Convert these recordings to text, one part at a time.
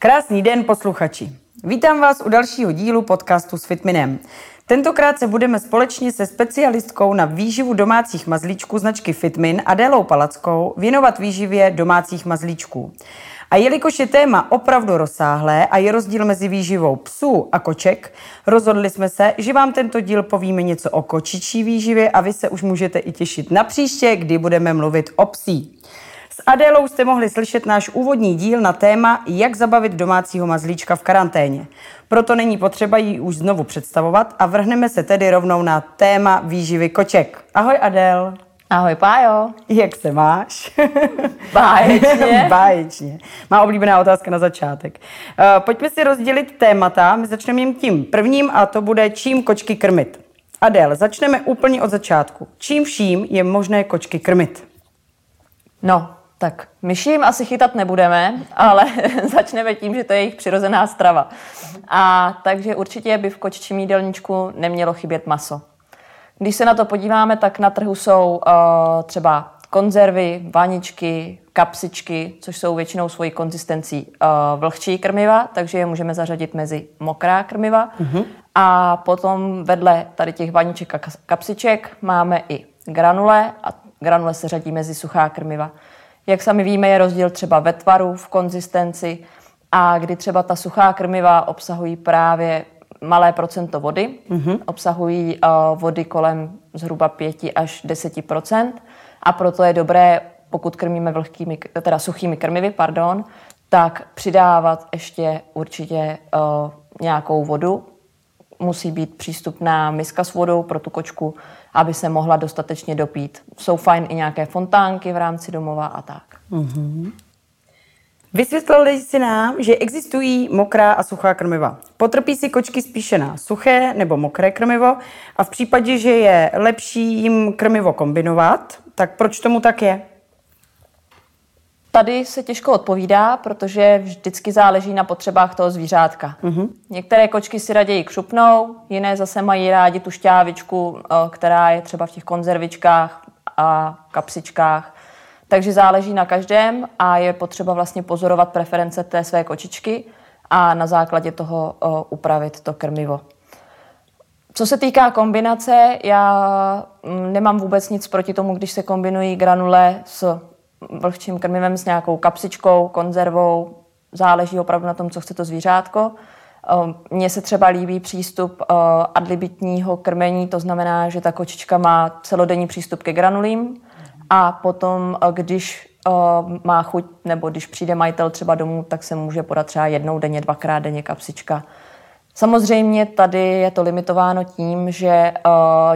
Krásný den, posluchači. Vítám vás u dalšího dílu podcastu s Fitminem. Tentokrát se budeme společně se specialistkou na výživu domácích mazlíčků značky Fitmin Adelou Palackovou věnovat výživě domácích mazlíčků. A jelikož je téma opravdu rozsáhlé a je rozdíl mezi výživou psů a koček, rozhodli jsme se, že vám tento díl povíme něco o kočičí výživě a vy se už můžete i těšit na příště, kdy budeme mluvit o psí. S Adélou jste mohli slyšet náš úvodní díl na téma, jak zabavit domácího mazlíčka v karanténě. Proto není potřeba ji už znovu představovat a vrhneme se tedy rovnou na téma výživy koček. Ahoj Adél. Ahoj Pájo. Jak se máš? Báječně. Báječně. Má oblíbená otázka na začátek. Pojďme si rozdělit témata, my začneme tím prvním a to bude čím kočky krmit. Adél, začneme úplně od začátku. Čím vším je možné kočky krmit? No, tak myším asi chytat nebudeme, ale začneme tím, že to je jejich přirozená strava. A takže určitě by v koččím jídelníčku nemělo chybět maso. Když se na to podíváme, tak na trhu jsou třeba konzervy, vaničky, kapsičky, což jsou většinou svojí konzistencí vlhčí krmiva, takže je můžeme zařadit mezi mokrá krmiva. Mm-hmm. A potom vedle tady těch vaniček a kapsiček máme i granule a granule se řadí mezi suchá krmiva. Jak sami víme, je rozdíl třeba ve tvaru, v konzistenci a kdy třeba ta suchá krmiva obsahují právě malé procento vody, obsahují vody kolem zhruba 5 až 10% a proto je dobré, pokud krmíme suchými krmivy, tak přidávat ještě určitě nějakou vodu. Musí být přístupná miska s vodou pro tu kočku, aby se mohla dostatečně dopít. Jsou fajn i nějaké fontánky v rámci domova a tak. Mm-hmm. Vysvětlili si nám, že existují mokrá a suchá krmiva. Potrpí si kočky spíše na suché nebo mokré krmivo a v případě, že je lepší jim krmivo kombinovat, tak proč tomu tak je? Tady se těžko odpovídá, protože vždycky záleží na potřebách toho zvířátka. Mm-hmm. Některé kočky si raději křupnou, jiné zase mají rádi tu šťávičku, která je třeba v těch konzervičkách a kapsičkách. Takže záleží na každém a je potřeba vlastně pozorovat preference té své kočičky a na základě toho upravit to krmivo. Co se týká kombinace, já nemám vůbec nic proti tomu, když se kombinují granule s vlhčím krmivem s nějakou kapsičkou, konzervou, záleží opravdu na tom, co chce to zvířátko. Mně se třeba líbí přístup adlibitního krmení, to znamená, že ta kočička má celodenní přístup ke granulím a potom, když má chuť, nebo když přijde majitel třeba domů, tak se může podat třeba jednou denně, dvakrát denně kapsička. Samozřejmě tady je to limitováno tím, že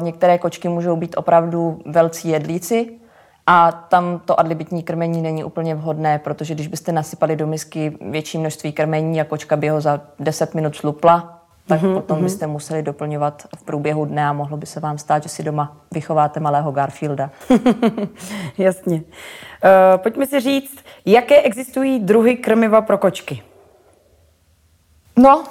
některé kočky můžou být opravdu velcí jedlíci, a tam to adlibitní krmení není úplně vhodné, protože když byste nasypali do misky větší množství krmení a kočka by ho za 10 minut slupla, tak potom byste museli doplňovat v průběhu dne a mohlo by se vám stát, že si doma vychováte malého Garfielda. Jasně. Pojďme si říct, jaké existují druhy krmiva pro kočky? No,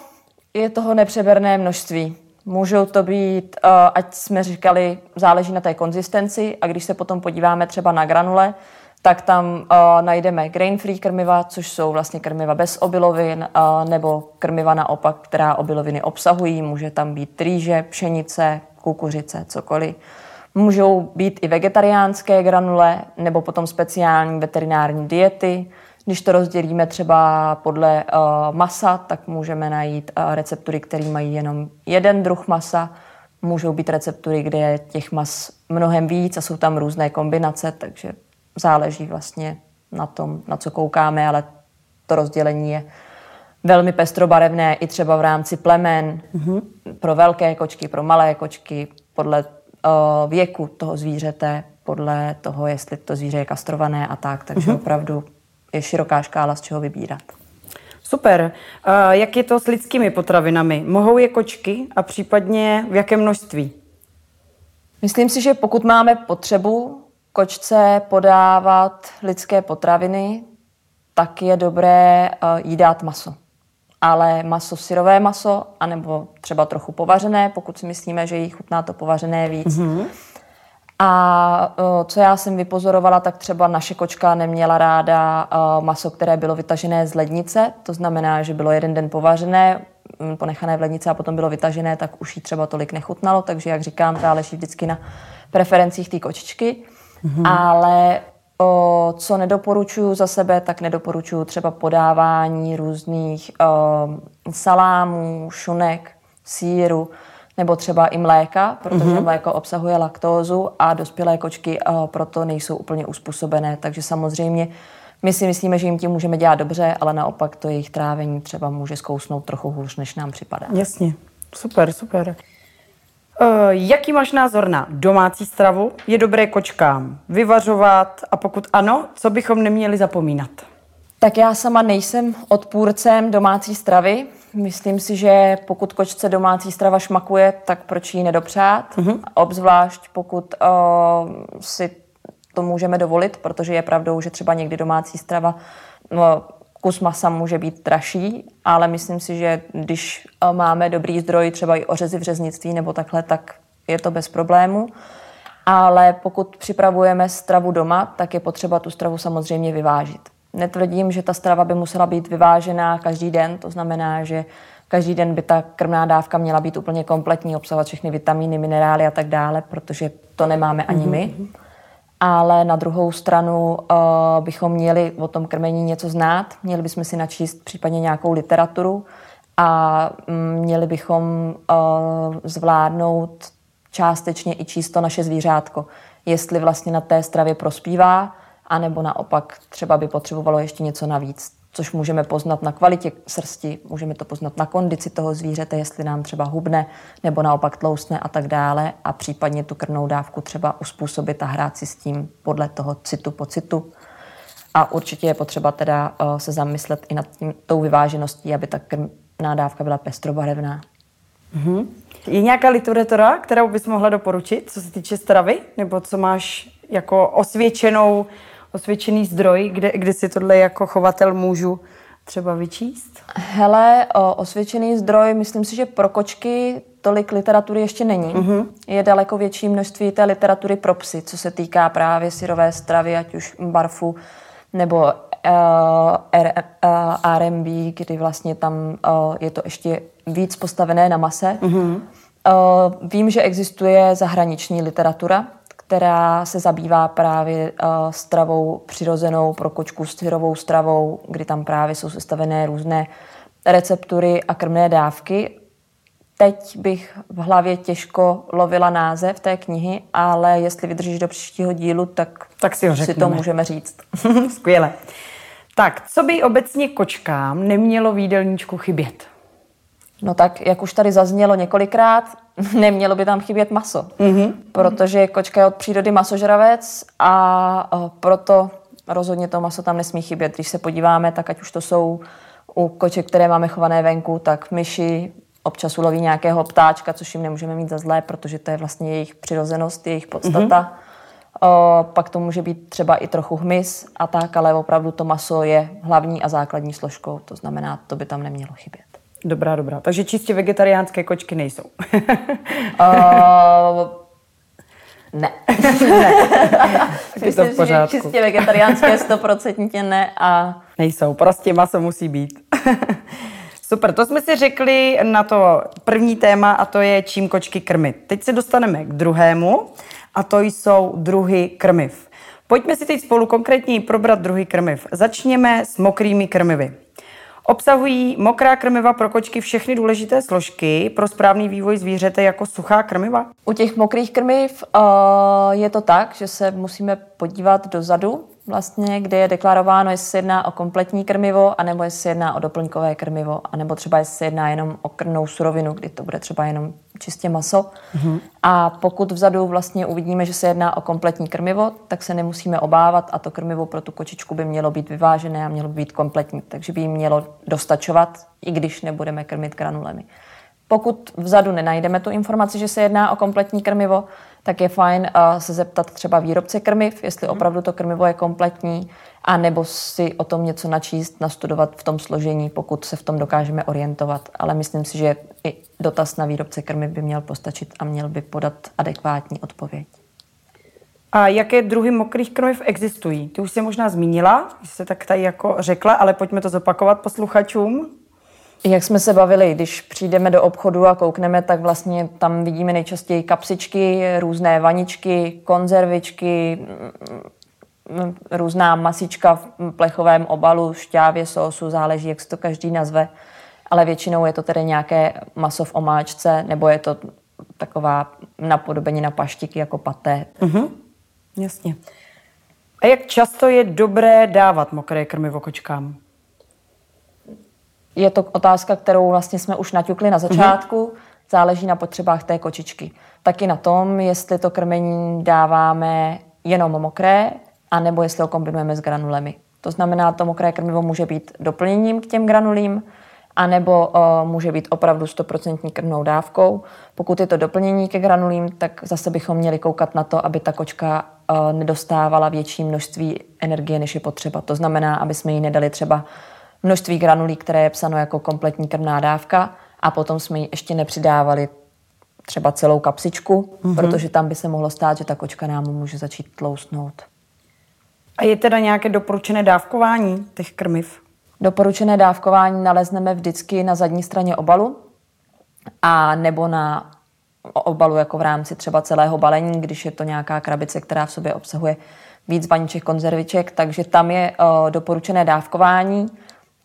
je toho nepřeberné množství. Můžou to být, ať jsme říkali, záleží na té konzistenci a když se potom podíváme třeba na granule, tak tam najdeme grain-free krmiva, což jsou vlastně krmiva bez obilovin nebo krmiva naopak, která obiloviny obsahují. Může tam být rýže, pšenice, kukuřice, cokoliv. Můžou být i vegetariánské granule nebo potom speciální veterinární diety. Když to rozdělíme třeba podle masa, tak můžeme najít receptury, které mají jenom jeden druh masa. Můžou být receptury, kde je těch mas mnohem víc a jsou tam různé kombinace, takže záleží vlastně na tom, na co koukáme, ale to rozdělení je velmi pestrobarevné i třeba v rámci plemen, pro velké kočky, pro malé kočky, podle věku toho zvířete, podle toho, jestli to zvíře je kastrované a tak, takže opravdu je široká škála, z čeho vybírat. Super. Jak je to s lidskými potravinami? Mohou je kočky a případně v jakém množství? Myslím si, že pokud máme potřebu kočce podávat lidské potraviny, tak je dobré jí dát maso. Ale maso, syrové maso, anebo třeba trochu povařené, pokud si myslíme, že jí chutná to povařené víc. Mm-hmm. A co já jsem vypozorovala, tak třeba naše kočka neměla ráda maso, které bylo vytažené z lednice. To znamená, že bylo jeden den povařené, ponechané v lednici a potom bylo vytažené, tak už jí třeba tolik nechutnalo. Takže, jak říkám, záleží vždycky na preferencích té kočičky. Mhm. Ale co nedoporučuju za sebe, tak nedoporučuju třeba podávání různých salámů, šunek, sýru, nebo třeba i mléka, protože mléko obsahuje laktózu a dospělé kočky proto nejsou úplně uspůsobené. Takže samozřejmě my si myslíme, že jim tím můžeme dělat dobře, ale naopak to jejich trávení třeba může zkousnout trochu hůř, než nám připadá. Jasně, super, super. Jaký máš názor na domácí stravu? Je dobré kočkám vyvařovat a pokud ano, co bychom neměli zapomínat? Tak já sama nejsem odpůrcem domácí stravy. Myslím si, že pokud kočce domácí strava šmakuje, tak proč jí nedopřát? Obzvlášť pokud si to můžeme dovolit, protože je pravdou, že třeba někdy domácí strava, kus masa může být dražší, ale myslím si, že když máme dobrý zdroj, třeba i ořezy v řeznictví nebo takhle, tak je to bez problému. Ale pokud připravujeme stravu doma, tak je potřeba tu stravu samozřejmě vyvážit. Netvrdím, že ta strava by musela být vyvážená každý den, to znamená, že každý den by ta krmná dávka měla být úplně kompletní, obsahovat všechny vitamíny, minerály a tak dále, protože to nemáme ani my. Ale na druhou stranu bychom měli o tom krmení něco znát, měli bychom si načíst případně nějakou literaturu a měli bychom zvládnout částečně i číst to naše zvířátko, jestli vlastně na té stravě prospívá, anebo naopak třeba by potřebovalo ještě něco navíc, což můžeme poznat na kvalitě srsti, můžeme to poznat na kondici toho zvířete, jestli nám třeba hubne, nebo naopak tloustne a tak dále a případně tu krmnou dávku třeba uspůsobit a hrát si s tím podle toho citu pocitu. A určitě je potřeba teda se zamyslet i nad tím, tou vyvážeností, aby ta krmná dávka byla pestrobarevná. Mm-hmm. Je nějaká literatura, kterou bys mohla doporučit, co se týče stravy, nebo co máš jako osvědčený zdroj, kde si tohle jako chovatel můžu třeba vyčíst? Hele, osvědčený zdroj, myslím si, že pro kočky tolik literatury ještě není. Mm-hmm. Je daleko větší množství té literatury pro psy, co se týká právě syrové stravy, ať už barfu nebo RMB, kdy vlastně tam je to ještě víc postavené na mase. Mm-hmm. Vím, že existuje zahraniční literatura, která se zabývá právě stravou přirozenou pro kočku, syrovou stravou, kdy tam právě jsou sestavené různé receptury a krmné dávky. Teď bych v hlavě těžko lovila název té knihy, ale jestli vydržíš do příštího dílu, tak si to můžeme říct. Skvěle. Tak, co by obecně kočkám nemělo v jídelníčku chybět? No tak, jak už tady zaznělo několikrát, nemělo by tam chybět maso, protože kočka je od přírody masožravec a proto rozhodně to maso tam nesmí chybět. Když se podíváme, tak ať už to jsou u koček, které máme chované venku, tak myši občas uloví nějakého ptáčka, což jim nemůžeme mít za zlé, protože to je vlastně jejich přirozenost, jejich podstata. Pak to může být třeba i trochu hmyz a tak, ale opravdu to maso je hlavní a základní složkou, to znamená, to by tam nemělo chybět. Dobrá. Takže čistě vegetariánské kočky nejsou. Ne. Ne. Myslím, to v pořádku. Že čistě vegetariánské 100% ne a... Nejsou, prostě maso musí být. Super, to jsme si řekli na to první téma a to je čím kočky krmit. Teď se dostaneme k druhému a to jsou druhy krmiv. Pojďme si teď spolu konkrétně probrat druhy krmiv. Začněme s mokrými krmivy. Obsahují mokrá krmiva pro kočky všechny důležité složky pro správný vývoj zvířete jako suchá krmiva? U těch mokrých krmiv je to tak, že se musíme podívat dozadu, vlastně, kde je deklarováno, jestli se jedná o kompletní krmivo, anebo jestli se jedná o doplňkové krmivo, anebo třeba jestli se jedná jenom o krmnou surovinu, kdy to bude třeba jenom čistě maso. Mm-hmm. A pokud vzadu vlastně uvidíme, že se jedná o kompletní krmivo, tak se nemusíme obávat a to krmivo pro tu kočičku by mělo být vyvážené a mělo by být kompletní, takže by jí mělo dostačovat, i když nebudeme krmit granulemi. Pokud vzadu nenajdeme tu informaci, že se jedná o kompletní krmivo, tak je fajn se zeptat třeba výrobce krmiv, jestli opravdu to krmivo je kompletní, anebo si o tom něco načíst, nastudovat v tom složení, pokud se v tom dokážeme orientovat. Ale myslím si, že i dotaz na výrobce krmiv by měl postačit a měl by podat adekvátní odpověď. A jaké druhy mokrých krmiv existují? Ty už jsi možná zmínila, jsi se tak tady jako řekla, ale pojďme to zopakovat posluchačům. Jak jsme se bavili, když přijdeme do obchodu a koukneme, tak vlastně tam vidíme nejčastěji kapsičky, různé vaničky, konzervičky, různá masička v plechovém obalu, šťávě, sósu, záleží, jak se to každý nazve. Ale většinou je to tedy nějaké maso v omáčce, nebo je to taková napodobení na paštiky jako paté. Mhm, jasně. A jak často je dobré dávat mokré krmivo kočkám? Je to otázka, kterou vlastně jsme už naťukli na začátku. Mhm. Záleží na potřebách té kočičky. Taky na tom, jestli to krmení dáváme jenom mokré, anebo jestli ho kombinujeme s granulemi. To znamená, to mokré krmivo může být doplněním k těm granulím, anebo může být opravdu 100% krmnou dávkou. Pokud je to doplnění ke granulím, tak zase bychom měli koukat na to, aby ta kočka nedostávala větší množství energie, než je potřeba. To znamená, aby jsme jí nedali třeba množství granulí, které je psáno jako kompletní krmná dávka, a potom jsme jí ještě nepřidávali třeba celou kapsičku, protože tam by se mohlo stát, že ta kočka nám může začít tloustnout. A je teda nějaké doporučené dávkování těch krmiv? Doporučené dávkování nalezneme vždycky na zadní straně obalu, a nebo na obalu jako v rámci třeba celého balení, když je to nějaká krabice, která v sobě obsahuje víc vaniček, konzerviček, takže tam je doporučené dávkování,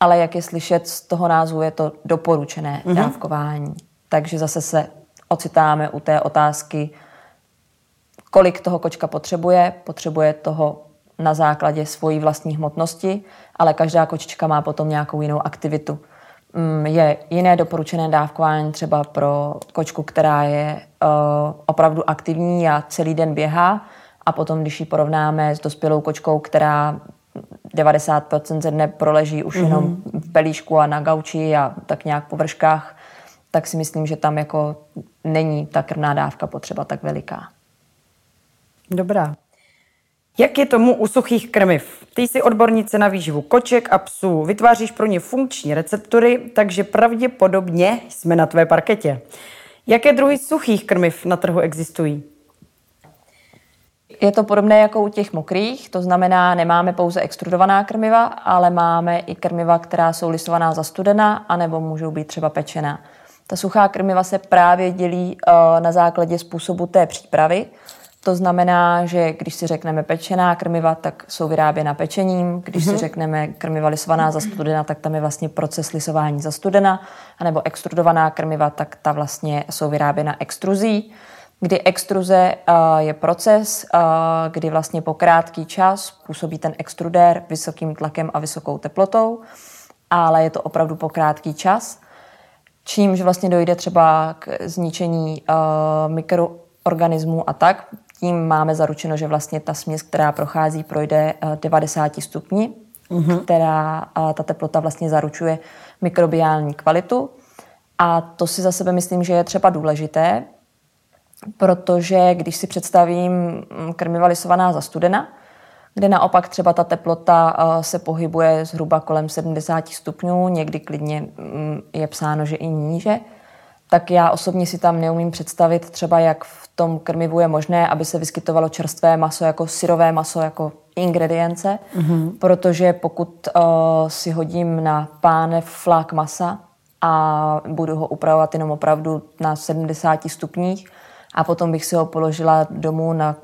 ale jak je slyšet z toho názvu, je to doporučené dávkování. Takže zase se ocitáme u té otázky, kolik toho kočka potřebuje toho na základě svojí vlastní hmotnosti, ale každá kočička má potom nějakou jinou aktivitu. Je jiné doporučené dávkování třeba pro kočku, která je opravdu aktivní a celý den běhá, a potom, když ji porovnáme s dospělou kočkou, která 90% ze dne proleží už jenom v pelíšku a na gauči a tak nějak po vrškách, tak si myslím, že tam jako není ta krmná dávka potřeba tak veliká. Dobrá. Jak je tomu u suchých krmiv? Ty jsi odbornice na výživu koček a psů, vytváříš pro ně funkční receptury, takže pravděpodobně jsme na tvé parketě. Jaké druhy suchých krmiv na trhu existují? Je to podobné jako u těch mokrých, to znamená, nemáme pouze extrudovaná krmiva, ale máme i krmiva, která jsou listovaná zastudená, anebo můžou být třeba pečená. Ta suchá krmiva se právě dělí na základě způsobu té přípravy. To znamená, že když si řekneme pečená krmiva, tak jsou vyráběna pečením. Když si řekneme krmiva lisovaná zastudena, tak tam je vlastně proces lisování zastudena. A nebo extrudovaná krmiva, tak ta vlastně jsou vyráběna extruzí, kdy extruze je proces, kdy vlastně po krátký čas působí ten extrudér vysokým tlakem a vysokou teplotou, ale je to opravdu po krátký čas, čímž vlastně dojde třeba k zničení mikroorganismů a tak. Tím máme zaručeno, že vlastně ta směs, která prochází, projde 90 stupni, která ta teplota vlastně zaručuje mikrobiální kvalitu. A to si za sebe myslím, že je třeba důležité, protože když si představím krmiva lisovaná zastudena, kde naopak třeba ta teplota se pohybuje zhruba kolem 70 stupňů, někdy klidně je psáno, že i níže, tak já osobně si tam neumím představit třeba, jak v tom krmivu je možné, aby se vyskytovalo čerstvé maso, jako syrové maso, jako ingredience, protože pokud si hodím na pánev flák masa a budu ho upravovat jenom opravdu na 70 stupních, a potom bych si ho položila domů na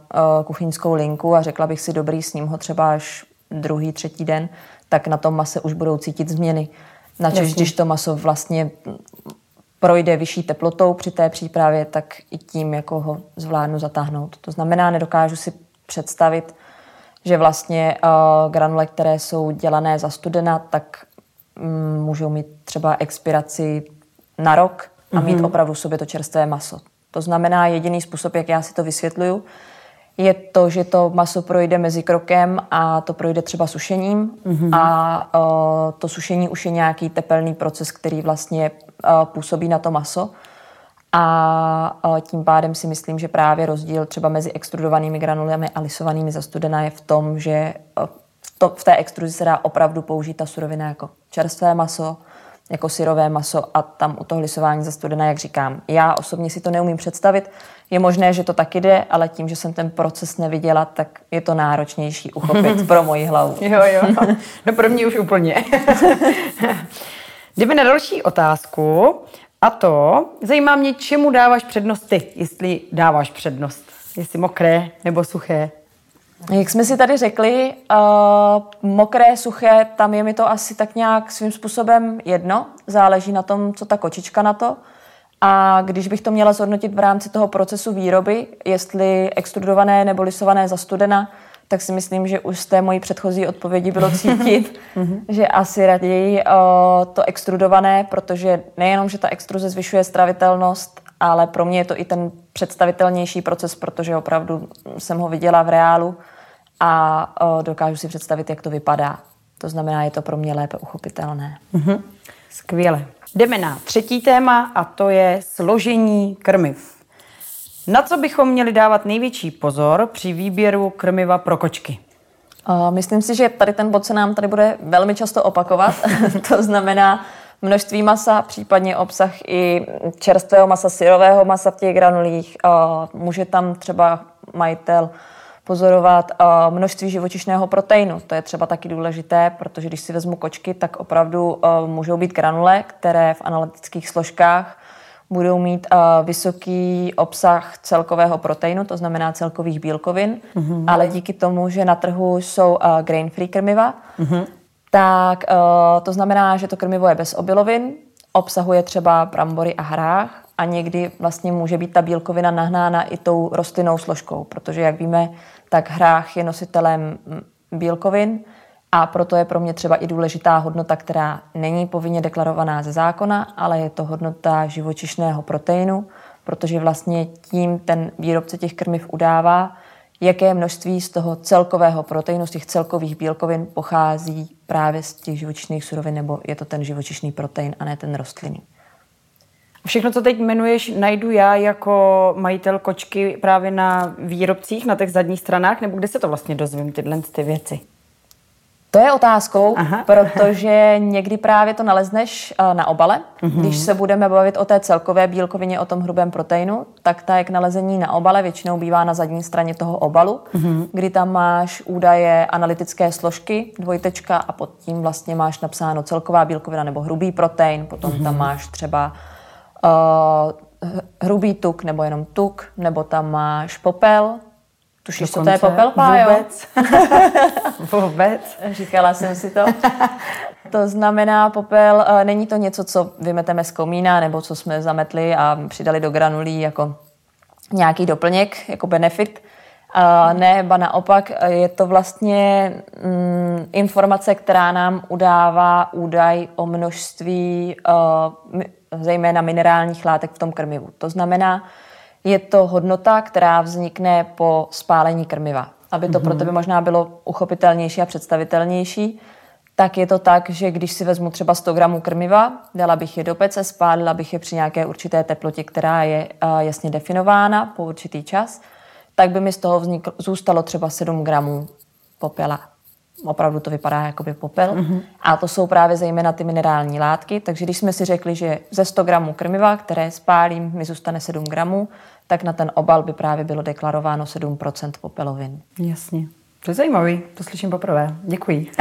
kuchyňskou linku a řekla bych si dobrý, sním ho třeba až druhý, třetí den, tak na tom mase už budou cítit změny. Načež když to maso vlastně projde vyšší teplotou při té přípravě, tak i tím jako ho zvládnu zatáhnout. To znamená, nedokážu si představit, že vlastně granule, které jsou dělané za studena, tak můžou mít třeba expiraci na rok a mít opravdu v sobě to čerstvé maso. To znamená, jediný způsob, jak já si to vysvětluju, je to, že to maso projde mezi krokem a to projde třeba sušením a to sušení už je nějaký tepelný proces, který vlastně působí na to maso, a tím pádem si myslím, že právě rozdíl třeba mezi extrudovanými granulemi a lisovanými zastudena je v tom, že v té extruzi se dá opravdu použít ta surovina jako čerstvé maso, jako syrové maso a tam u toho lisování zastudené, jak říkám. Já osobně si to neumím představit. Je možné, že to taky jde, ale tím, že jsem ten proces neviděla, tak je to náročnější uchopit pro moji hlavu. Jo. No pro mě už úplně. Jdeme na další otázku. A to, zajímá mě, čemu dáváš přednost ty, jestli dáváš přednost. Jestli mokré nebo suché. Jak jsme si tady řekli, mokré, suché, tam je mi to asi tak nějak svým způsobem jedno. Záleží na tom, co ta kočička na to. A když bych to měla zhodnotit v rámci toho procesu výroby, jestli extrudované nebo lisované zastudena, tak si myslím, že už z té mojí předchozí odpovědi bylo cítit, že asi raději to extrudované, protože nejenom, že ta extruze zvyšuje stravitelnost, ale pro mě je to i ten představitelnější proces, protože opravdu jsem ho viděla v reálu a dokážu si představit, jak to vypadá. To znamená, je to pro mě lépe uchopitelné. Skvěle. Jdeme na třetí téma a to je složení krmiv. Na co bychom měli dávat největší pozor při výběru krmiva pro kočky? Myslím si, že tady ten bod se nám tady bude velmi často opakovat. To znamená množství masa, případně obsah i čerstvého masa, syrového masa v těch granulích. Může tam třeba majitel pozorovat množství živočišného proteinu. To je třeba taky důležité, protože když si vezmu kočky, tak opravdu můžou být granule, které v analytických složkách budou mít vysoký obsah celkového proteinu, to znamená celkových bílkovin, ale díky tomu, že na trhu jsou grain-free krmiva, tak to znamená, že to krmivo je bez obilovin, obsahuje třeba brambory a hrách a někdy vlastně může být ta bílkovina nahnána i tou rostlinnou složkou, protože jak víme, tak hrách je nositelem bílkovin a proto je pro mě třeba i důležitá hodnota, která není povinně deklarovaná ze zákona, ale je to hodnota živočišného proteinu, protože vlastně tím ten výrobce těch krmiv udává, jaké množství z toho celkového proteinu, z těch celkových bílkovin pochází právě z těch živočišných surovin, nebo je to ten živočišný protein a ne ten rostlinný. Všechno, co teď jmenuješ, najdu já jako majitel kočky právě na výrobcích, na těch zadních stranách, nebo kde se to vlastně dozvím, tyhle ty věci? To je otázkou, protože někdy právě to nalezneš na obale. Když se budeme bavit o té celkové bílkovině, o tom hrubém proteinu, tak ta je k nalezení na obale, většinou bývá na zadní straně toho obalu, kdy tam máš údaje analytické složky, dvojtečka a pod tím vlastně máš napsáno celková bílkovina nebo hrubý protein, potom tam máš třeba hrubý tuk nebo jenom tuk, nebo tam máš popel. Tušíš, co to je popel, Pájo? Vůbec. Vůbec. Říkala jsem si to. To znamená popel, není to něco, co vymeteme z komína, nebo co jsme zametli a přidali do granulí jako nějaký doplněk, jako benefit. Ne, ba naopak, je to vlastně informace, která nám udává údaj o množství zejména minerálních látek v tom krmivu. To znamená, je to hodnota, která vznikne po spálení krmiva. Aby to pro tebe možná bylo uchopitelnější a představitelnější, tak je to tak, že když si vezmu třeba 100 gramů krmiva, dala bych je do pece, spálila bych je při nějaké určité teplotě, která je jasně definována po určitý čas, tak by mi z toho zůstalo třeba 7 gramů popela. Opravdu to vypadá jako by popel. A to jsou právě zejména ty minerální látky. Takže když jsme si řekli, že ze 100 gramů krmiva, které spálím, mi zůstane 7 gramů, tak na ten obal by právě bylo deklarováno 7% popelovin. Jasně. To je zajímavý. To slyším poprvé. Děkuji.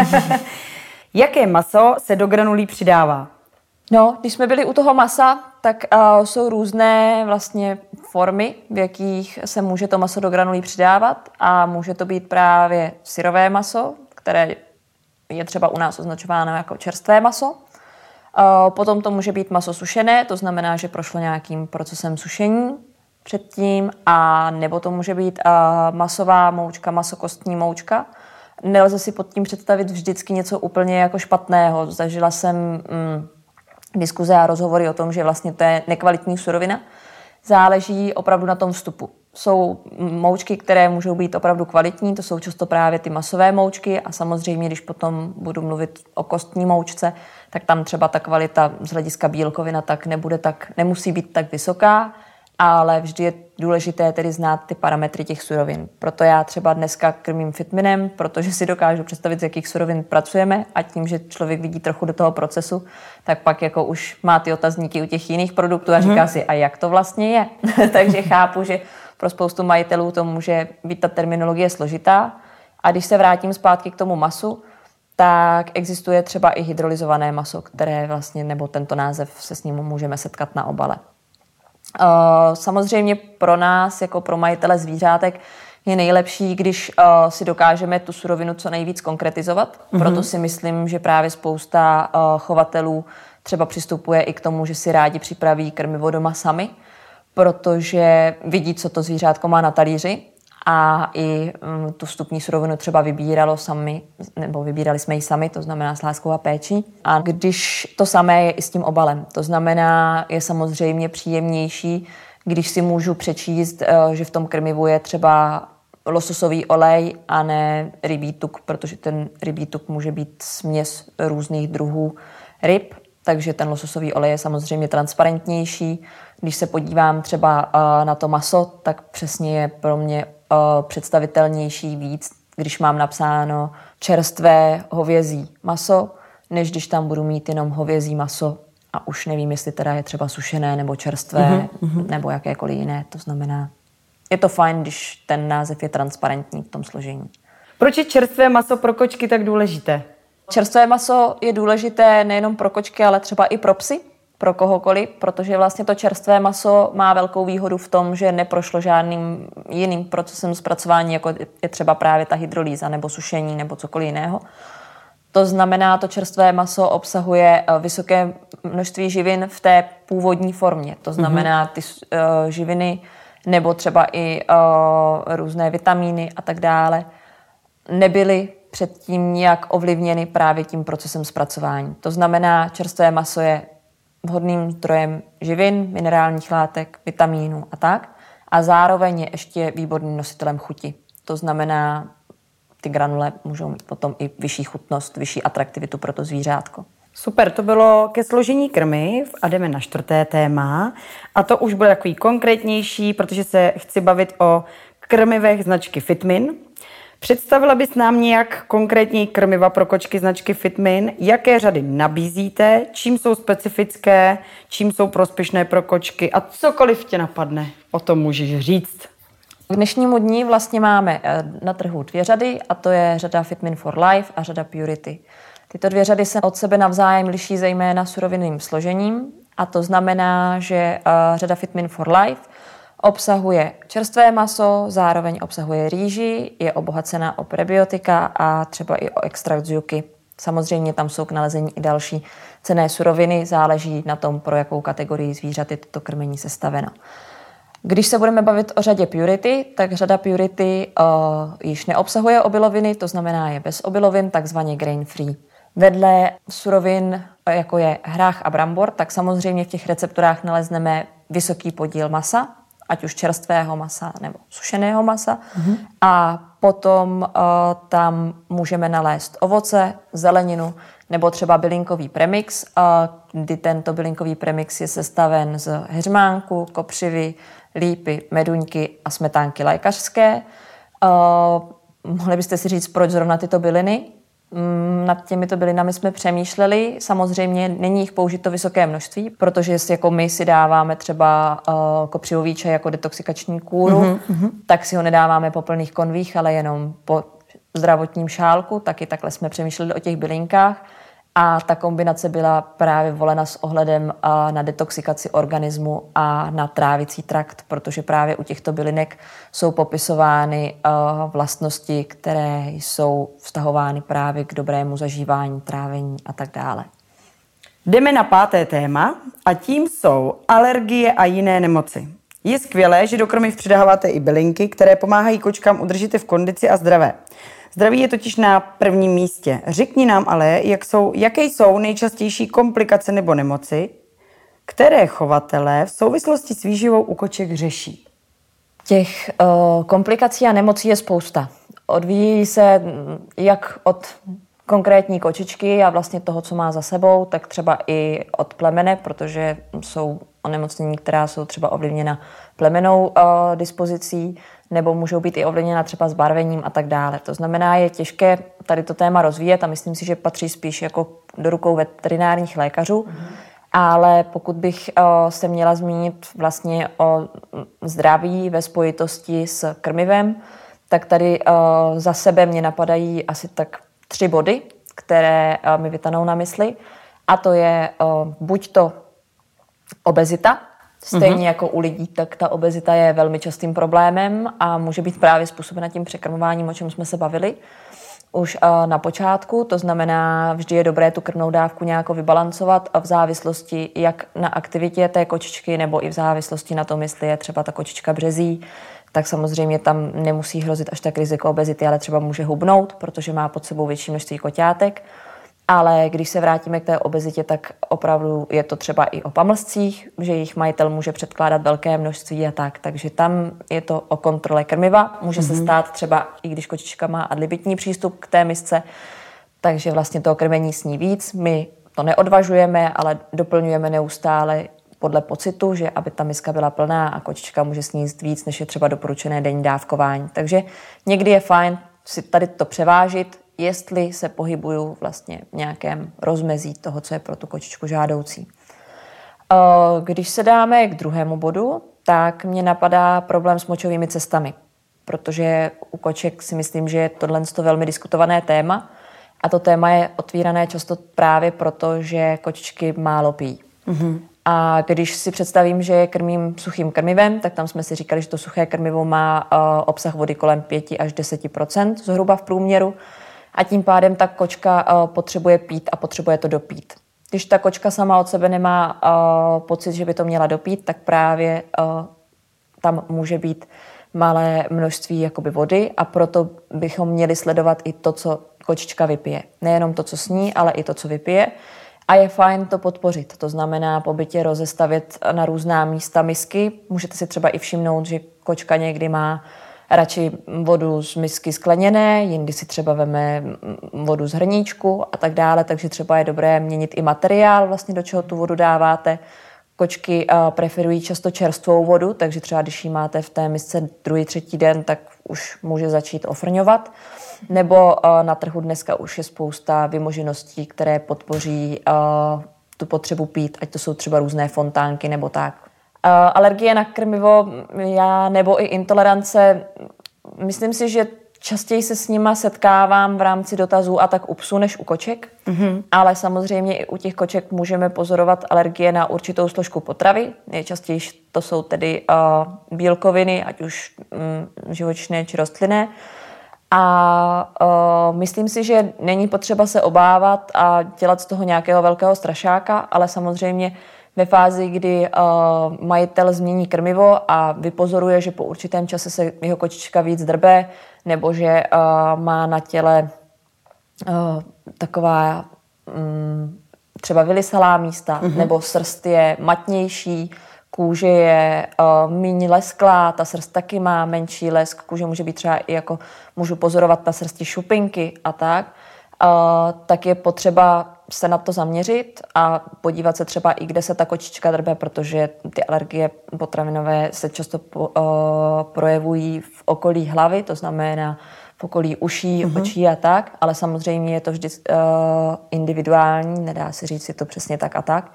Jaké maso se do granulí přidává? No, když jsme byli u toho masa, tak jsou různé vlastně formy, v jakých se může to maso do granulí přidávat. A může to být právě syrové maso, které je třeba u nás označováno jako čerstvé maso. Potom to může být maso sušené, to znamená, že prošlo nějakým procesem sušení předtím, a nebo to může být masová moučka, masokostní moučka. Nelze si pod tím představit vždycky něco úplně jako špatného. Zažila jsem diskuze a rozhovory o tom, že vlastně to je nekvalitní surovina. Záleží opravdu na tom vstupu. Jsou moučky, které můžou být opravdu kvalitní, to jsou často právě ty masové moučky a samozřejmě, když potom budu mluvit o kostní moučce, tak tam třeba ta kvalita z hlediska bílkovina tak nemusí být tak vysoká ale vždy je důležité tedy znát ty parametry těch surovin. Proto já třeba dneska krmím Fitminem, protože si dokážu představit, z jakých surovin pracujeme, a tím, že člověk vidí trochu do toho procesu, tak pak jako už má ty otazníky u těch jiných produktů a říká si, a jak to vlastně je. Takže chápu, že pro spoustu majitelů to může být ta terminologie složitá. A když se vrátím zpátky k tomu masu, tak existuje třeba i hydrolyzované maso, které vlastně, nebo tento název se s ním můžeme setkat na obale. Samozřejmě pro nás, jako pro majitele zvířátek, je nejlepší, když si dokážeme tu surovinu co nejvíc konkretizovat. Proto si myslím, že právě spousta chovatelů třeba přistupuje i k tomu, že si rádi připraví krmivo doma sami, protože vidí, co to zvířátko má na talíři, a i tu vstupní surovinu třeba vybírali jsme ji sami, to znamená s láskou a péčí. A když to samé je i s tím obalem, to znamená, je samozřejmě příjemnější, když si můžu přečíst, že v tom krmivu je třeba lososový olej a ne rybí tuk, protože ten rybí tuk může být směs různých druhů ryb, takže ten lososový olej je samozřejmě transparentnější. Když se podívám třeba na to maso, tak přesně je pro mě představitelnější víc, když mám napsáno čerstvé hovězí maso, než když tam budu mít jenom hovězí maso a už nevím, jestli teda je třeba sušené nebo čerstvé nebo jakékoliv jiné. To znamená, je to fajn, když ten název je transparentní v tom složení. Proč je čerstvé maso pro kočky tak důležité? Čerstvé maso je důležité nejenom pro kočky, ale třeba i pro psy, pro kohokoliv, protože vlastně to čerstvé maso má velkou výhodu v tom, že neprošlo žádným jiným procesem zpracování, jako je třeba právě ta hydrolýza nebo sušení nebo cokoliv jiného. To znamená, to čerstvé maso obsahuje vysoké množství živin v té původní formě. To znamená ty živiny nebo třeba i různé vitamíny a tak dále nebyly předtím nějak ovlivněny právě tím procesem zpracování. To znamená, čerstvé maso je vhodným zdrojem živin, minerálních látek, vitamínů a tak. A zároveň je ještě výborným nositelem chuti. To znamená, ty granule můžou mít potom i vyšší chutnost, vyšší atraktivitu pro to zvířátko. Super, to bylo ke složení krmiv a jdeme na čtvrté téma. A to už bude takový konkrétnější, protože se chci bavit o krmivech značky Fitmin. Představila bys nám nějak konkrétní krmiva pro kočky značky Fitmin? Jaké řady nabízíte? Čím jsou specifické? Čím jsou prospěšné pro kočky? A cokoliv tě napadne, o tom můžeš říct. K dnešnímu dní vlastně máme na trhu 2 řady, a to je řada Fitmin for Life a řada Purity. Tyto 2 řady se od sebe navzájem liší zejména surovinným složením, a to znamená, že řada Fitmin for Life obsahuje čerstvé maso, zároveň obsahuje rýži, je obohacená o prebiotika a třeba i o extrakt z juky. Samozřejmě tam jsou k nalezení i další cenné suroviny, záleží na tom, pro jakou kategorii zvířat je toto krmení sestaveno. Když se budeme bavit o řadě Purity, tak řada Purity již neobsahuje obiloviny, to znamená je bez obilovin, takzvaně grain free. Vedle surovin, jako je hrách a brambor, tak samozřejmě v těch recepturách nalezneme vysoký podíl masa, ať už čerstvého masa nebo sušeného masa. A potom tam můžeme nalézt ovoce, zeleninu nebo třeba bylinkový premix, kdy tento bylinkový premix je sestaven z heřmánku, kopřivy, lípy, meduňky a smetánky lékařské. Mohli byste si říct, proč zrovna tyto byliny? Nad těmito bylinami jsme přemýšleli. Samozřejmě není jich použito vysoké množství, protože jako my si dáváme třeba kopřivový čaj jako detoxikační kůru, tak si ho nedáváme po plných konvích, ale jenom po zdravotním šálku. Taky takhle jsme přemýšleli o těch bylinkách. A ta kombinace byla právě volena s ohledem na detoxikaci organismu a na trávicí trakt, protože právě u těchto bylinek jsou popisovány vlastnosti, které jsou vztahovány právě k dobrému zažívání, trávení a tak dále. Jdeme na 5. téma a tím jsou alergie a jiné nemoci. Je skvělé, že do krmiv přidáváte i bylinky, které pomáhají kočkám udržet je v kondici a zdravé. Zdraví je totiž na prvním místě. Řekni nám ale, jaké jsou nejčastější komplikace nebo nemoci, které chovatelé v souvislosti s výživou u koček řeší. Těch komplikací a nemocí je spousta. Odvíjí se jak od konkrétní kočičky a vlastně toho, co má za sebou, tak třeba i od plemene, protože jsou onemocnění, která jsou třeba ovlivněna plemenou dispozicí, nebo můžou být i ovlivněna třeba zbarvením a tak dále. To znamená, je těžké tady to téma rozvíjet a myslím si, že patří spíš jako do rukou veterinárních lékařů. Ale pokud bych se měla zmínit vlastně o zdraví ve spojitosti s krmivem, tak tady za sebe mě napadají asi tak 3 body, které mi vytanou na mysli. A to je buď to obezita, stejně jako u lidí, tak ta obezita je velmi častým problémem a může být právě způsobena tím překrmováním, o čem jsme se bavili už na počátku. To znamená, vždy je dobré tu krmnou dávku nějako vybalancovat a v závislosti jak na aktivitě té kočičky, nebo i v závislosti na tom, jestli je třeba ta kočička březí, tak samozřejmě tam nemusí hrozit až tak riziko obezity, ale třeba může hubnout, protože má pod sebou větší množství koťátek. Ale když se vrátíme k té obezitě, tak opravdu je to třeba i o pamlscích, že jejich majitel může předkládat velké množství a tak. Takže tam je to o kontrole krmiva. Může se stát třeba, i když kočička má adlibitní přístup k té misce, takže vlastně toho krmení sní víc. My to neodvažujeme, ale doplňujeme neustále podle pocitu, že aby ta miska byla plná a kočička může sníst víc, než je třeba doporučené denní dávkování. Takže někdy je fajn si tady to převážit, jestli se pohybuju vlastně v nějakém rozmezí toho, co je pro tu kočičku žádoucí. Když se dáme k druhému bodu, tak mě napadá problém s močovými cestami, protože u koček si myslím, že je tohle velmi diskutované téma a to téma je otvírané často právě proto, že kočičky málo pijí. A když si představím, že je krmím suchým krmivem, tak tam jsme si říkali, že to suché krmivo má obsah vody kolem 5 až 10% zhruba v průměru. A tím pádem ta kočka potřebuje pít a potřebuje to dopít. Když ta kočka sama od sebe nemá pocit, že by to měla dopít, tak právě tam může být malé množství jakoby vody a proto bychom měli sledovat i to, co kočička vypije. Nejenom to, co sní, ale i to, co vypije. A je fajn to podpořit. To znamená po bytě rozestavět na různá místa misky. Můžete si třeba i všimnout, že kočka někdy má radši vodu z misky skleněné, jindy si třeba veme vodu z hrníčku a tak dále, takže třeba je dobré měnit i materiál, vlastně do čeho tu vodu dáváte. Kočky preferují často čerstvou vodu, takže třeba když ji máte v té misce druhý, třetí den, tak už může začít ofrňovat. Nebo na trhu dneska už je spousta vymožeností, které podpoří tu potřebu pít, ať to jsou třeba různé fontánky nebo tak. Alergie na krmivo nebo i intolerance, myslím si, že častěji se s nima setkávám v rámci dotazů a tak u psů než u koček, ale samozřejmě i u těch koček můžeme pozorovat alergie na určitou složku potravy. Nejčastěji to jsou tedy bílkoviny, ať už živočišné či rostlinné. A myslím si, že není potřeba se obávat a dělat z toho nějakého velkého strašáka, ale samozřejmě ve fázi, kdy majitel změní krmivo a vypozoruje, že po určitém čase se jeho kočička víc drbe, nebo že má na těle taková třeba vylisalá místa, nebo srst je matnější, kůže je méně lesklá, ta srst taky má menší lesk, kůže může být třeba i jako, můžu pozorovat na srsti šupinky a tak, tak je potřeba se na to zaměřit a podívat se třeba i kde se ta kočička drbe, protože ty alergie potravinové se často projevují v okolí hlavy, to znamená v okolí uší, očí a tak, ale samozřejmě je to vždy individuální, nedá se říct si to přesně tak a tak.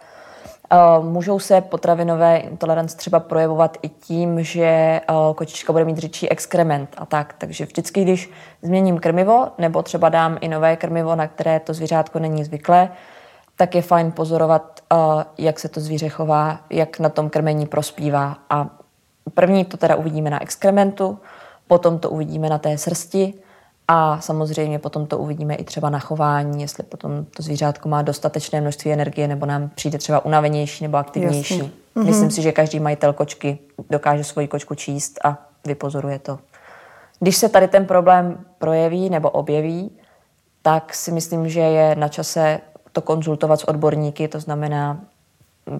Můžou se potravinové intolerance třeba projevovat i tím, že kočička bude mít řidší exkrement a tak. Takže vždycky, když změním krmivo, nebo třeba dám i nové krmivo, na které to zvířátko není zvyklé, tak je fajn pozorovat, jak se to zvíře chová, jak na tom krmení prospívá. A první to teda uvidíme na exkrementu, potom to uvidíme na té srsti a samozřejmě potom to uvidíme i třeba na chování, jestli potom to zvířátko má dostatečné množství energie nebo nám přijde třeba unavenější nebo aktivnější. Myslím si, že každý majitel kočky dokáže svoji kočku číst a vypozoruje to. Když se tady ten problém projeví nebo objeví, tak si myslím, že je na čase to konzultovat s odborníky, to znamená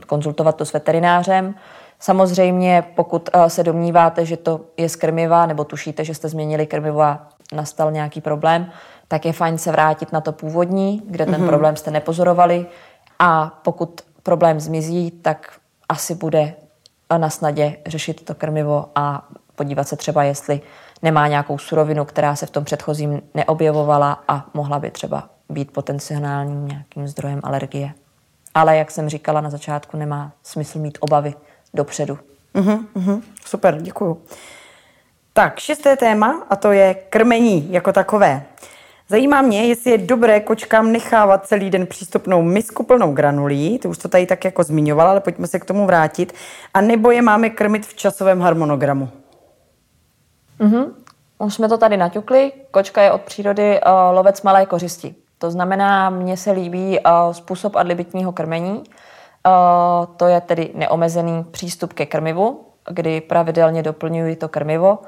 konzultovat to s veterinářem. Samozřejmě, pokud se domníváte, že to je z krmiva, nebo tušíte, že jste změnili krmiva, nastal nějaký problém, tak je fajn se vrátit na to původní, kde ten problém jste nepozorovali, a pokud problém zmizí, tak asi bude na snadě řešit to krmivo a podívat se třeba, jestli nemá nějakou surovinu, která se v tom předchozím neobjevovala a mohla by třeba být potenciálním nějakým zdrojem alergie. Ale jak jsem říkala na začátku, nemá smysl mít obavy dopředu. Super, děkuju. Tak, 6. téma, a to je krmení jako takové. Zajímá mě, jestli je dobré kočkám nechávat celý den přístupnou misku plnou granulí, ty už to tady tak jako zmiňovala, ale pojďme se k tomu vrátit, a nebo je máme krmit v časovém harmonogramu. Už jsme to tady naťukli, kočka je od přírody lovec malé kořisti. To znamená, mně se líbí způsob adlibitního krmení, to je tedy neomezený přístup ke krmivu, kdy pravidelně doplňuji to krmivo.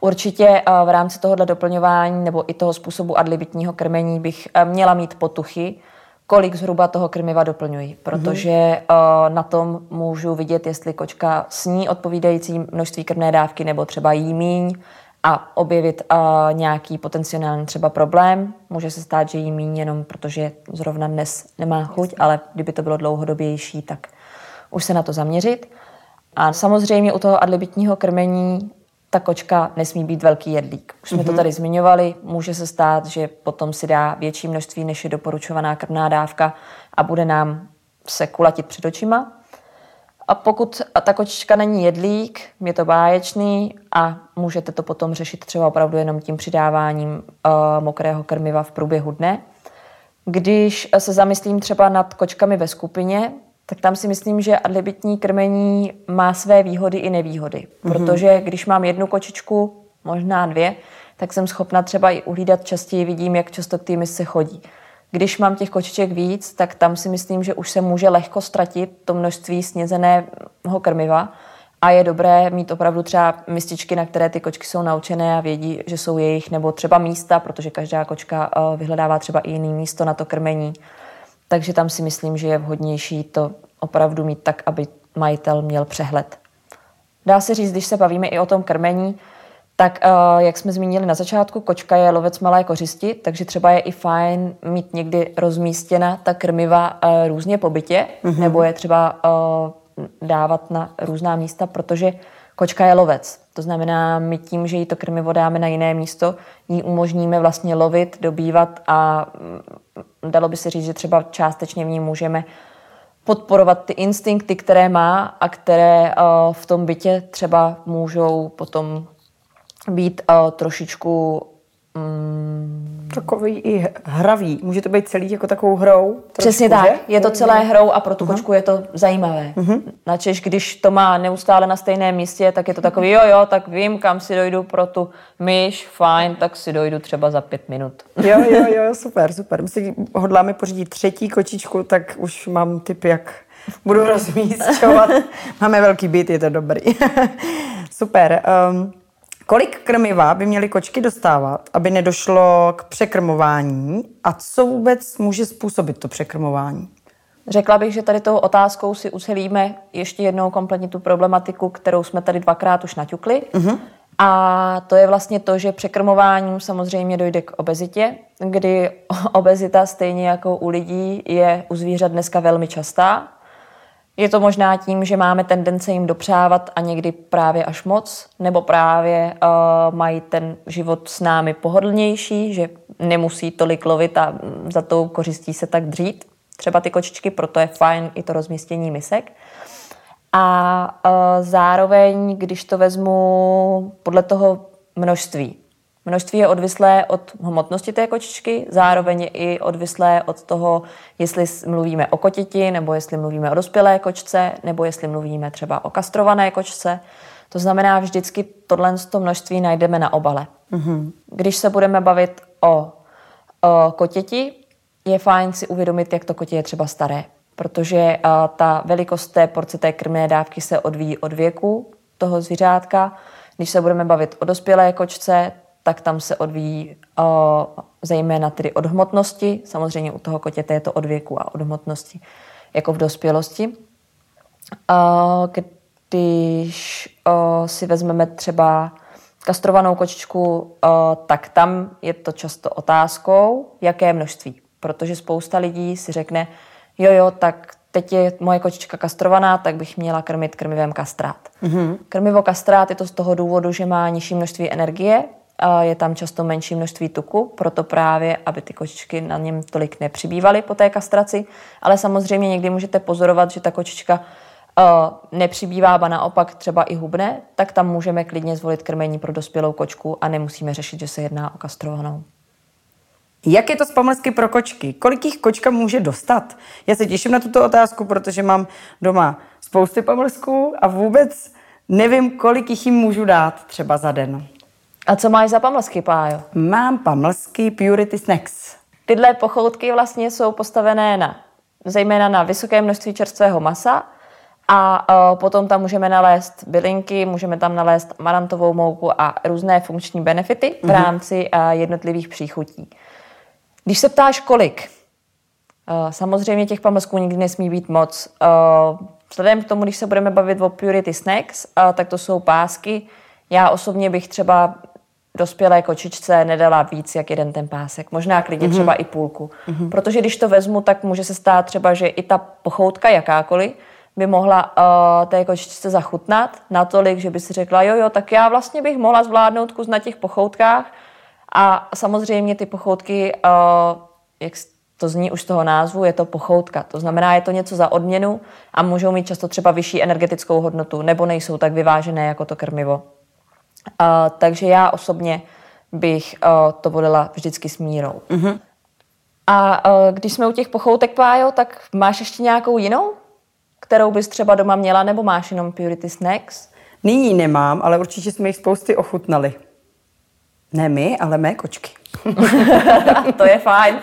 Určitě v rámci tohohle doplňování nebo i toho způsobu adlibitního krmení bych měla mít potuchy, kolik zhruba toho krmiva doplňuji, protože na tom můžu vidět, jestli kočka sní odpovídající množství krmné dávky nebo třeba jí míň a objevit nějaký potenciální třeba problém. Může se stát, že jí míň jenom protože zrovna dnes nemá chuť, ale kdyby to bylo dlouhodobější, tak už se na to zaměřit. A samozřejmě u toho adlibitního krmení ta kočka nesmí být velký jedlík. Už jsme to tady zmiňovali, může se stát, že potom si dá větší množství, než je doporučovaná krmná dávka a bude nám se kulatit před očima. A pokud ta kočka není jedlík, je to báječný a můžete to potom řešit třeba opravdu jenom tím přidáváním mokrého krmiva v průběhu dne. Když se zamyslím třeba nad kočkami ve skupině, tak tam si myslím, že adlibitní krmení má své výhody i nevýhody. Protože když mám jednu kočičku, možná dvě, tak jsem schopna třeba i uhlídat častěji, vidím, jak často k té misce chodí. Když mám těch kočiček víc, tak tam si myslím, že už se může lehko ztratit to množství snězeného krmiva a je dobré mít opravdu třeba mističky, na které ty kočky jsou naučené a vědí, že jsou jejich, nebo třeba místa, protože každá kočka vyhledává třeba i jiné místo na to krmení. Takže tam si myslím, že je vhodnější to opravdu mít tak, aby majitel měl přehled. Dá se říct, když se bavíme i o tom krmení, tak jak jsme zmínili na začátku, kočka je lovec malé kořisti, takže třeba je i fajn mít někdy rozmístěna ta krmiva různě po bytě, nebo je třeba dávat na různá místa, protože kočka je lovec. To znamená, my tím, že jí to krmivo dáme na jiné místo, jí umožníme vlastně lovit, dobývat a dalo by se říct, že třeba částečně v ní můžeme podporovat ty instinkty, které má a které v tom bytě třeba můžou potom být trošičku takový i hravý. Může to být celý jako takovou hrou? Trošku, přesně tak. Že? Je to celé hrou a pro tu kočku je to zajímavé. Načež, když to má neustále na stejném místě, tak je to takový jo, tak vím, kam si dojdu pro tu myš, fajn, tak si dojdu třeba za 5 minut. Jo, super. Myslím, hodláme pořídit 3. kočičku, tak už mám tip, jak budu rozmísťovat. Máme velký byt, je to dobrý. Super. Kolik krmiva by měly kočky dostávat, aby nedošlo k překrmování a co vůbec může způsobit to překrmování? Řekla bych, že tady tou otázkou si ucelíme ještě jednou kompletně tu problematiku, kterou jsme tady 2krát už naťukli. A to je vlastně to, že překrmováním samozřejmě dojde k obezitě, kdy obezita stejně jako u lidí je u zvířat dneska velmi častá. Je to možná tím, že máme tendence jim dopřávat a někdy právě až moc, nebo právě mají ten život s námi pohodlnější, že nemusí tolik lovit a za tou kořistí se tak dřít. Třeba ty kočičky, proto je fajn i to rozmístění misek. A zároveň, když to vezmu podle toho množství. Množství je odvislé od hmotnosti té kočičky, zároveň je i odvislé od toho, jestli mluvíme o kotěti, nebo jestli mluvíme o dospělé kočce, nebo jestli mluvíme třeba o kastrované kočce. To znamená, vždycky tohle množství najdeme na obale. Když se budeme bavit o kotěti, je fajn si uvědomit, jak to kotě je třeba staré, protože ta velikost té porce té krmné dávky se odvíjí od věku toho zvířátka. Když se budeme bavit o dospělé kočce, tak tam se odvíjí zejména tedy od hmotnosti. Samozřejmě u toho kotěte je to od věku a od hmotnosti, jako v dospělosti. Když si vezmeme třeba kastrovanou kočičku, tak tam je to často otázkou, jaké množství. Protože spousta lidí si řekne, jo, tak teď je moje kočička kastrovaná, tak bych měla krmit krmivem kastrát. Mm-hmm. Krmivo kastrát je to z toho důvodu, že má nižší množství energie, je tam často menší množství tuku, proto právě, aby ty kočičky na něm tolik nepřibývaly po té kastraci. Ale samozřejmě někdy můžete pozorovat, že ta kočička nepřibývá, ba naopak třeba i hubne, tak tam můžeme klidně zvolit krmení pro dospělou kočku a nemusíme řešit, že se jedná o kastrovanou. Jak je to s pamlsky pro kočky? Kolik jich kočka může dostat? Já se těším na tuto otázku, protože mám doma spousty pamlsků a vůbec nevím, kolik jich jim můžu dát třeba za den. A co máš za pamlsky, Pájo? Mám pamlsky Purity Snacks. Tyhle pochoutky vlastně jsou postavené zejména na vysoké množství čerstvého masa a potom tam můžeme nalézt bylinky, můžeme tam nalézt amarantovou mouku a různé funkční benefity v rámci jednotlivých příchutí. Když se ptáš, kolik? Samozřejmě těch pamlsků nikdy nesmí být moc. Vzhledem k tomu, když se budeme bavit o Purity Snacks, tak to jsou pásky. Já osobně bych třeba dospělé kočičce nedala víc jak jeden ten pásek. Možná klidně třeba i půlku. Mm-hmm. Protože když to vezmu, tak může se stát třeba, že i ta pochoutka jakákoliv by mohla té kočičce zachutnat natolik, že by si řekla, jo, tak já vlastně bych mohla zvládnout kus na těch pochoutkách. A samozřejmě ty pochoutky, jak to zní už z toho názvu, je to pochoutka. To znamená, je to něco za odměnu a můžou mít často třeba vyšší energetickou hodnotu nebo nejsou tak vyvážené jako to krmivo. Takže já osobně bych to volila vždycky s mírou. Mm-hmm. A když jsme u těch pochoutek, Pájo, tak máš ještě nějakou jinou, kterou bys třeba doma měla, nebo máš jenom Purity Snacks? Nyní nemám, ale určitě jsme jich spousty ochutnali. Ne my, ale mé kočky. To je fajn.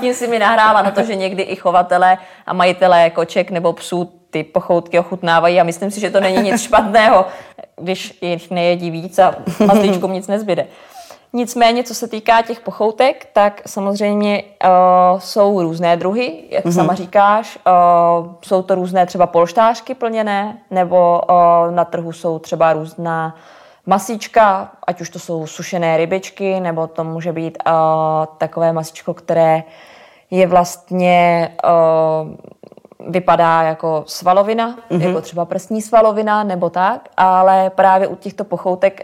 Tím si mi nahrála na to, že někdy i chovatelé a majitelé koček nebo psů ty pochoutky ochutnávají a myslím si, že to není nic špatného, když jich nejedí víc a mazlíčkům nic nezbyde. Nicméně, co se týká těch pochoutek, tak samozřejmě jsou různé druhy, jak sama říkáš. Jsou to různé třeba polštářky plněné, nebo na trhu jsou třeba různá masíčka, ať už to jsou sušené rybičky, nebo to může být takové masíčko, které je vlastně vypadá jako svalovina, jako třeba prsní svalovina, nebo tak, ale právě u těchto pochoutek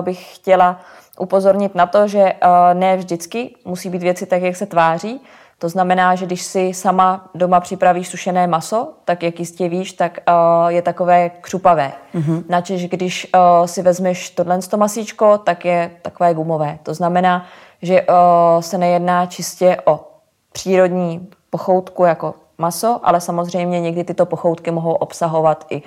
bych chtěla upozornit na to, že ne vždycky musí být věci tak, jak se tváří. To znamená, že když si sama doma připravíš sušené maso, tak jak jistě víš, tak je takové křupavé. Mm-hmm. Načež když si vezmeš tohle masíčko, tak je takové gumové. To znamená, že se nejedná čistě o přírodní pochoutku jako maso, ale samozřejmě někdy tyto pochoutky mohou obsahovat i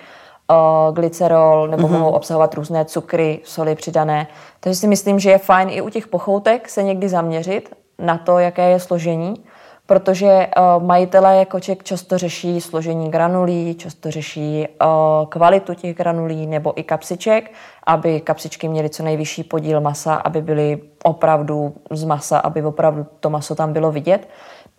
glycerol, nebo mohou obsahovat různé cukry, soli přidané. Takže si myslím, že je fajn i u těch pochoutek se někdy zaměřit na to, jaké je složení, protože majitelé koček často řeší složení granulí, často řeší kvalitu těch granulí nebo i kapsiček, aby kapsičky měly co nejvyšší podíl masa, aby byly opravdu z masa, aby opravdu to maso tam bylo vidět.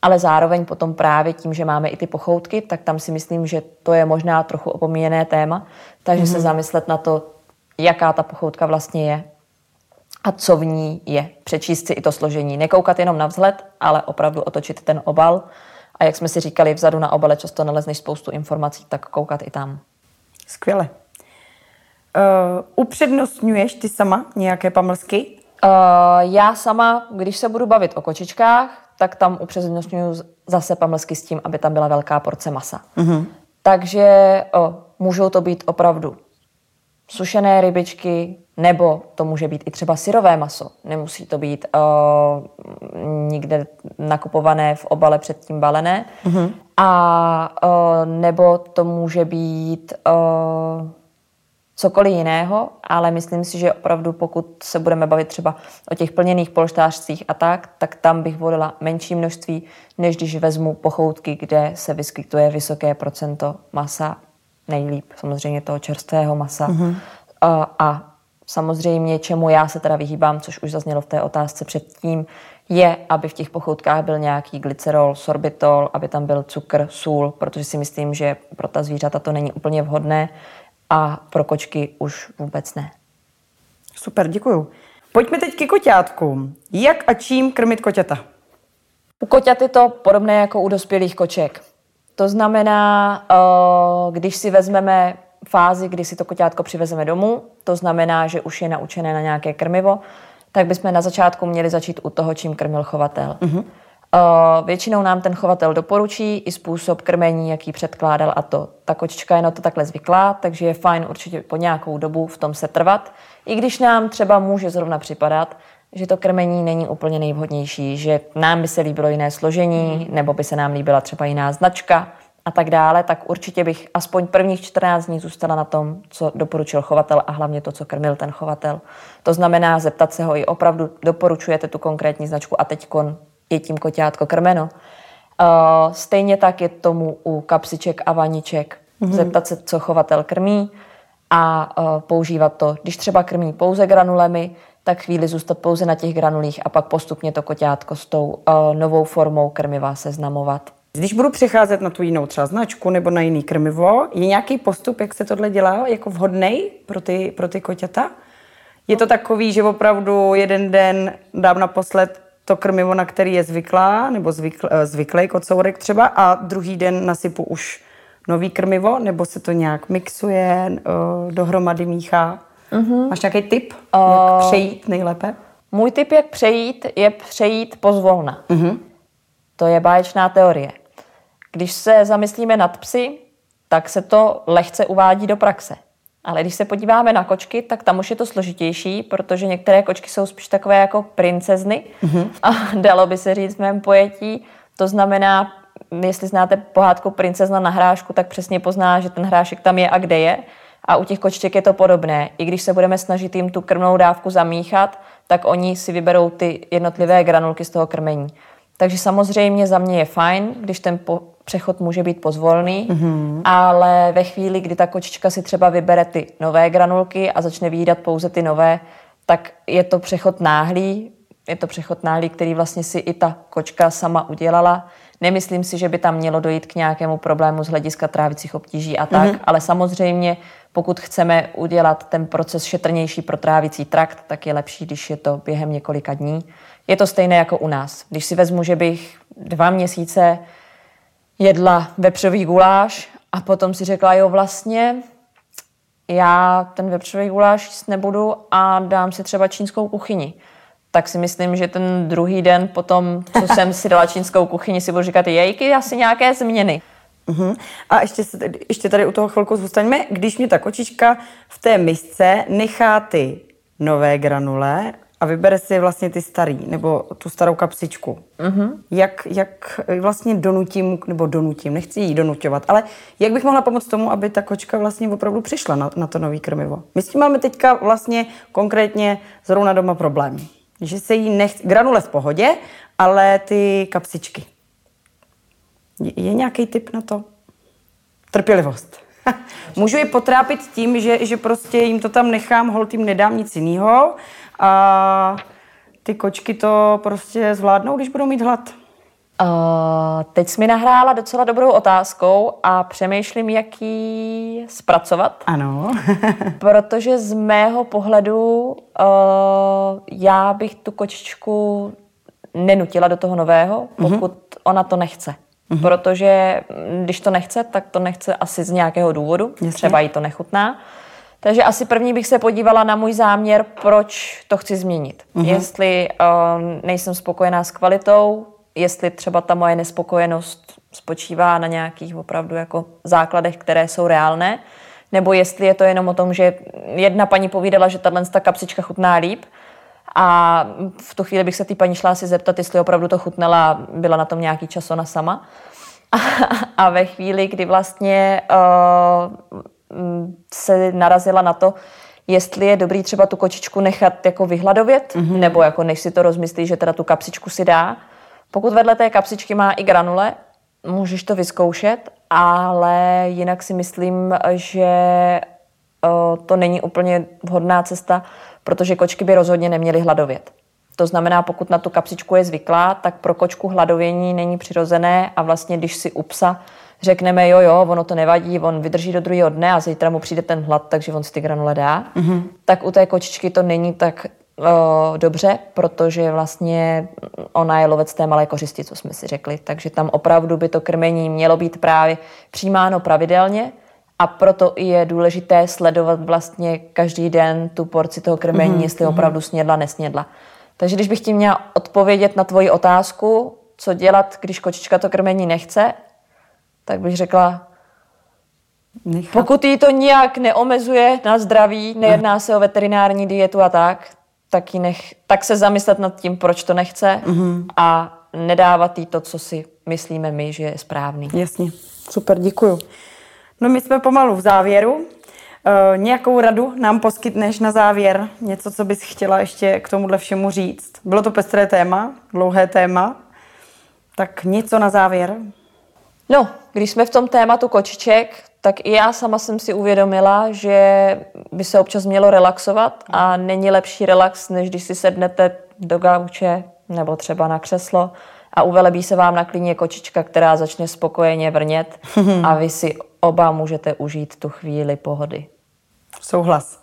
Ale zároveň potom právě tím, že máme i ty pochoutky, tak tam si myslím, že to je možná trochu opomíjené téma, takže se zamyslet na to, jaká ta pochoutka vlastně je a co v ní je. Přečíst si i to složení. Nekoukat jenom na vzhled, ale opravdu otočit ten obal. A jak jsme si říkali, vzadu na obale často nalezneš spoustu informací, tak koukat i tam. Skvěle. Upřednostňuješ ty sama nějaké pamlsky? Já sama, když se budu bavit o kočičkách, tak tam upřednostňuju zase pamlsky s tím, aby tam byla velká porce masa. Mm-hmm. Takže můžou to být opravdu sušené rybičky, nebo to může být i třeba syrové maso. Nemusí to být nikde nakupované v obale předtím balené. Mm-hmm. A nebo to může být cokoliv jiného, ale myslím si, že opravdu pokud se budeme bavit třeba o těch plněných polštářcích a tak tam bych volila menší množství, než když vezmu pochoutky, kde se vyskytuje vysoké procento masa, nejlíp samozřejmě toho čerstvého masa. Mm-hmm. A samozřejmě, čemu já se teda vyhýbám, což už zaznělo v té otázce předtím, je, aby v těch pochoutkách byl nějaký glycerol, sorbitol, aby tam byl cukr, sůl, protože si myslím, že pro ta zvířata to není úplně vhodné, a pro kočky už vůbec ne. Super, děkuju. Pojďme teď ke koťátkům. Jak a čím krmit koťata? U koťat je to podobné jako u dospělých koček. To znamená, když si vezmeme fázi, kdy si to koťátko přivezeme domů, to znamená, že už je naučené na nějaké krmivo, tak bychom na začátku měli začít u toho, čím krmil chovatel. Mm-hmm. Většinou nám ten chovatel doporučí i způsob krmení, jaký předkládal a to. Ta kočička je na to takhle zvyklá, takže je fajn určitě po nějakou dobu v tom se trvat. I když nám třeba může zrovna připadat, že to krmení není úplně nejvhodnější, že nám by se líbilo jiné složení, nebo by se nám líbila třeba jiná značka a tak dále, tak určitě bych aspoň prvních 14 dní zůstala na tom, co doporučil chovatel a hlavně to, co krmil ten chovatel. To znamená zeptat se ho i opravdu, doporučujete tu konkrétní značku a teďkon je tím koťátko krmeno. Stejně tak je tomu u kapsiček a vaniček. Mm-hmm. Zeptat se, co chovatel krmí a používat to. Když třeba krmí pouze granulemi, tak chvíli zůstat pouze na těch granulích a pak postupně to koťátko s tou novou formou krmiva seznamovat. Když budu přecházet na tu jinou třeba značku nebo na jiný krmivo, je nějaký postup, jak se tohle dělá, jako vhodnej pro ty koťata? Je to takový, že opravdu jeden den dám naposled to krmivo, na který je zvyklá, nebo zvyklej kocourek třeba, a druhý den nasypu už nový krmivo, nebo se to nějak mixuje, dohromady míchá? Mm-hmm. Máš nějaký tip, jak přejít nejlépe? Můj tip, jak přejít, je přejít pozvolna. Mm-hmm. To je báječná teorie. Když se zamyslíme nad psy, tak se to lehce uvádí do praxe. Ale když se podíváme na kočky, tak tam už je to složitější, protože některé kočky jsou spíš takové jako princezny. Mm-hmm. A dalo by se říct v mém pojetí. To znamená, jestli znáte pohádku Princezna na hrášku, tak přesně pozná, že ten hrášek tam je a kde je. A u těch koček je to podobné. I když se budeme snažit jim tu krmnou dávku zamíchat, tak oni si vyberou ty jednotlivé granulky z toho krmení. Takže samozřejmě za mě je fajn, když ten přechod může být pozvolný, mm-hmm. ale ve chvíli, kdy ta kočička si třeba vybere ty nové granulky a začne vyjídat pouze ty nové, tak je to přechod náhlý. Je to přechod náhlý, který vlastně si i ta kočka sama udělala. Nemyslím si, že by tam mělo dojít k nějakému problému z hlediska trávicích obtíží a tak, mm-hmm. ale samozřejmě pokud chceme udělat ten proces šetrnější pro trávicí trakt, tak je lepší, když je to během několika dní. Je to stejné jako u nás. Když si vezmu, že bych 2 měsíce jedla vepřový guláš a potom si řekla, jo vlastně, já ten vepřový guláš jíst nebudu a dám si třeba čínskou kuchyni. Tak si myslím, že ten druhý den potom, co jsem si dala čínskou kuchyni, si budu říkat, jejky, asi nějaké změny. Uhum. A ještě tady u toho chvilku zůstaňme, když mě ta kočička v té misce nechá ty nové granule a vybere si vlastně ty starý, nebo tu starou kapsičku. Uhum. Jak vlastně donutím, nebo nechci jí donuťovat, ale jak bych mohla pomoct tomu, aby ta kočka vlastně opravdu přišla na to nový krmivo? My s tím máme teďka vlastně konkrétně zrovna doma problém, že se jí granule v pohodě, ale ty kapsičky. Je nějaký tip na to? Trpělivost. Můžu je potrápit tím, že prostě jim to tam nechám, holt jim nedám nic jiného a ty kočky to prostě zvládnou, když budou mít hlad. Teď jsi mi nahrála docela dobrou otázkou a přemýšlím, jak ji zpracovat. Ano. Protože z mého pohledu já bych tu kočičku nenutila do toho nového, pokud ona to nechce. Mm-hmm. Protože když to nechce, tak to nechce asi z nějakého důvodu. Jasně. Třeba jí to nechutná. Takže asi první bych se podívala na můj záměr, proč to chci změnit. Mm-hmm. Jestli nejsem spokojená s kvalitou, jestli třeba ta moje nespokojenost spočívá na nějakých opravdu jako základech, které jsou reálné, nebo jestli je to jenom o tom, že jedna paní povídala, že ta kapsička chutná líp, a v tu chvíli bych se té paní šla si zeptat, jestli opravdu to chutnala a byla na tom nějaký čas ona sama. A ve chvíli, kdy vlastně se narazila na to, jestli je dobrý třeba tu kočičku nechat jako vyhladovět, mm-hmm. nebo jako než si to rozmyslí, že teda tu kapsičku si dá. Pokud vedle té kapsičky má i granule, můžeš to vyzkoušet, ale jinak si myslím, že to není úplně vhodná cesta, protože kočky by rozhodně neměly hladovět. To znamená, pokud na tu kapsičku je zvyklá, tak pro kočku hladovění není přirozené a vlastně, když si u psa řekneme, jo, ono to nevadí, on vydrží do druhého dne a zítra mu přijde ten hlad, takže on si ty granule dá, tak u té kočičky to není tak dobře, protože vlastně ona je lovec té malé kořisti, co jsme si řekli. Takže tam opravdu by to krmení mělo být právě přijímáno pravidelně a proto je důležité sledovat vlastně každý den tu porci toho krmení, jestli opravdu snědla, nesnědla. Takže když bych ti měla odpovědět na tvoji otázku, co dělat, když kočička to krmení nechce, tak bych řekla, pokud jí to nijak neomezuje na zdraví, nejedná se o veterinární dietu a tak, tak se zamyslet nad tím, proč to nechce a nedávat jí to, co si myslíme my, že je správný. Jasně, super, děkuju. No my jsme pomalu v závěru. Nějakou radu nám poskytneš na závěr? Něco, co bys chtěla ještě k tomuhle všemu říct? Bylo to pestré téma, dlouhé téma, tak něco na závěr? No, když jsme v tom tématu kočiček, tak i já sama jsem si uvědomila, že by se občas mělo relaxovat a není lepší relax, než když si sednete do gauče nebo třeba na křeslo a uvelebí se vám na klíně kočička, která začne spokojeně vrnět a vy si oba můžete užít tu chvíli pohody. Souhlas.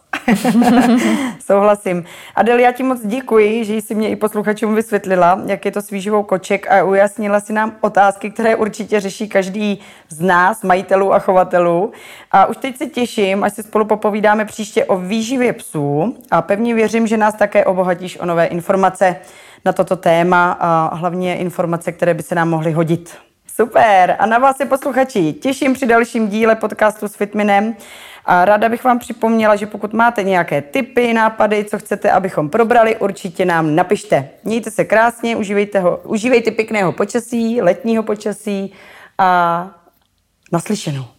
Souhlasím. Adel, já ti moc děkuji, že jsi mě i posluchačům vysvětlila, jak je to s výživou koček a ujasnila si nám otázky, které určitě řeší každý z nás, majitelů a chovatelů. A už teď se těším, až si spolu popovídáme příště o výživě psů a pevně věřím, že nás také obohatíš o nové informace na toto téma a hlavně informace, které by se nám mohly hodit. Super. A na vás je posluchači. Těším při dalším díle podcastu s Fitminem. A ráda bych vám připomněla, že pokud máte nějaké tipy, nápady, co chcete, abychom probrali, určitě nám napište. Mějte se krásně, užívejte pěkného počasí, letního počasí a naslyšenou.